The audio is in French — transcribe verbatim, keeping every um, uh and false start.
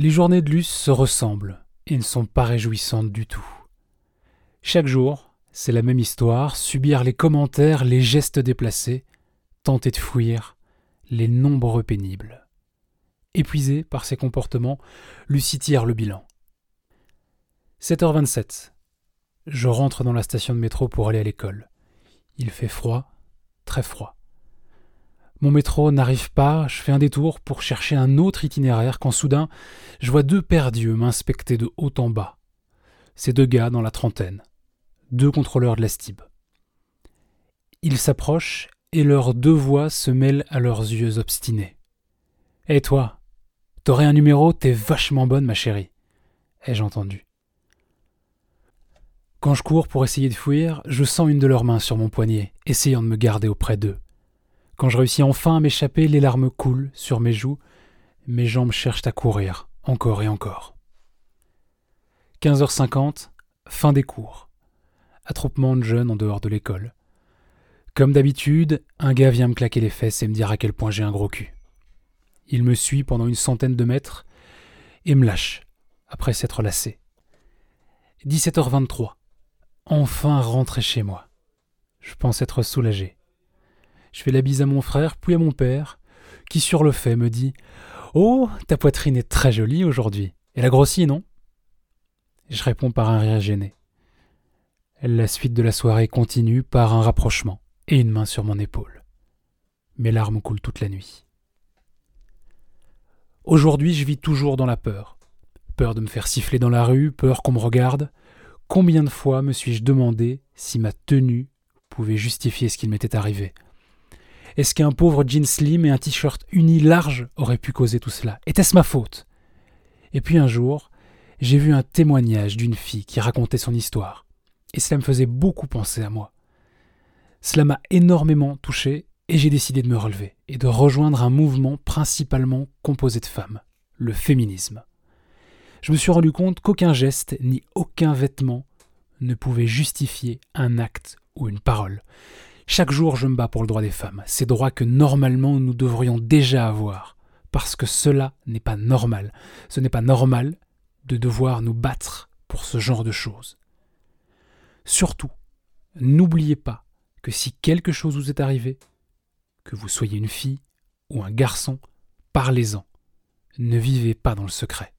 Les journées de Luce se ressemblent et ne sont pas réjouissantes du tout. Chaque jour, c'est la même histoire, subir les commentaires, les gestes déplacés, tenter de fuir, les nombreux pénibles. Épuisée par ses comportements, Lucie tire le bilan. sept heures vingt-sept. Je rentre dans la station de métro pour aller à l'école. Il fait froid, très froid. Mon métro n'arrive pas, je fais un détour pour chercher un autre itinéraire quand soudain, je vois deux paires d'yeux m'inspecter de haut en bas. Ces deux gars dans la trentaine, deux contrôleurs de la S T I B. Ils s'approchent et leurs deux voix se mêlent à leurs yeux obstinés. « Hé toi, t'aurais un numéro, t'es vachement bonne ma chérie », ai-je entendu. Quand je cours pour essayer de fuir, je sens une de leurs mains sur mon poignet, essayant de me garder auprès d'eux. Quand je réussis enfin à m'échapper, les larmes coulent sur mes joues. Mes jambes cherchent à courir, encore et encore. quinze heures cinquante, fin des cours. Attroupement de jeunes en dehors de l'école. Comme d'habitude, un gars vient me claquer les fesses et me dire à quel point j'ai un gros cul. Il me suit pendant une centaine de mètres et me lâche, après s'être lassé. dix-sept heures vingt-trois, enfin rentré chez moi. Je pense être soulagé. Je fais la bise à mon frère, puis à mon père, qui sur le fait me dit « Oh, ta poitrine est très jolie aujourd'hui. Elle a grossi, non ?» Je réponds par un rire gêné. La suite de la soirée continue par un rapprochement et une main sur mon épaule. Mes larmes coulent toute la nuit. Aujourd'hui, je vis toujours dans la peur. Peur de me faire siffler dans la rue, peur qu'on me regarde. Combien de fois me suis-je demandé si ma tenue pouvait justifier ce qu'il m'était arrivé ? Est-ce qu'un pauvre jean slim et un t-shirt uni large auraient pu causer tout cela ? Était-ce ma faute ? Et puis un jour, j'ai vu un témoignage d'une fille qui racontait son histoire. Et cela me faisait beaucoup penser à moi. Cela m'a énormément touché et j'ai décidé de me relever et de rejoindre un mouvement principalement composé de femmes, le féminisme. Je me suis rendu compte qu'aucun geste ni aucun vêtement ne pouvait justifier un acte ou une parole. Chaque jour, je me bats pour le droit des femmes, ces droits que normalement nous devrions déjà avoir, parce que cela n'est pas normal. Ce n'est pas normal de devoir nous battre pour ce genre de choses. Surtout, n'oubliez pas que si quelque chose vous est arrivé, que vous soyez une fille ou un garçon, parlez-en. Ne vivez pas dans le secret.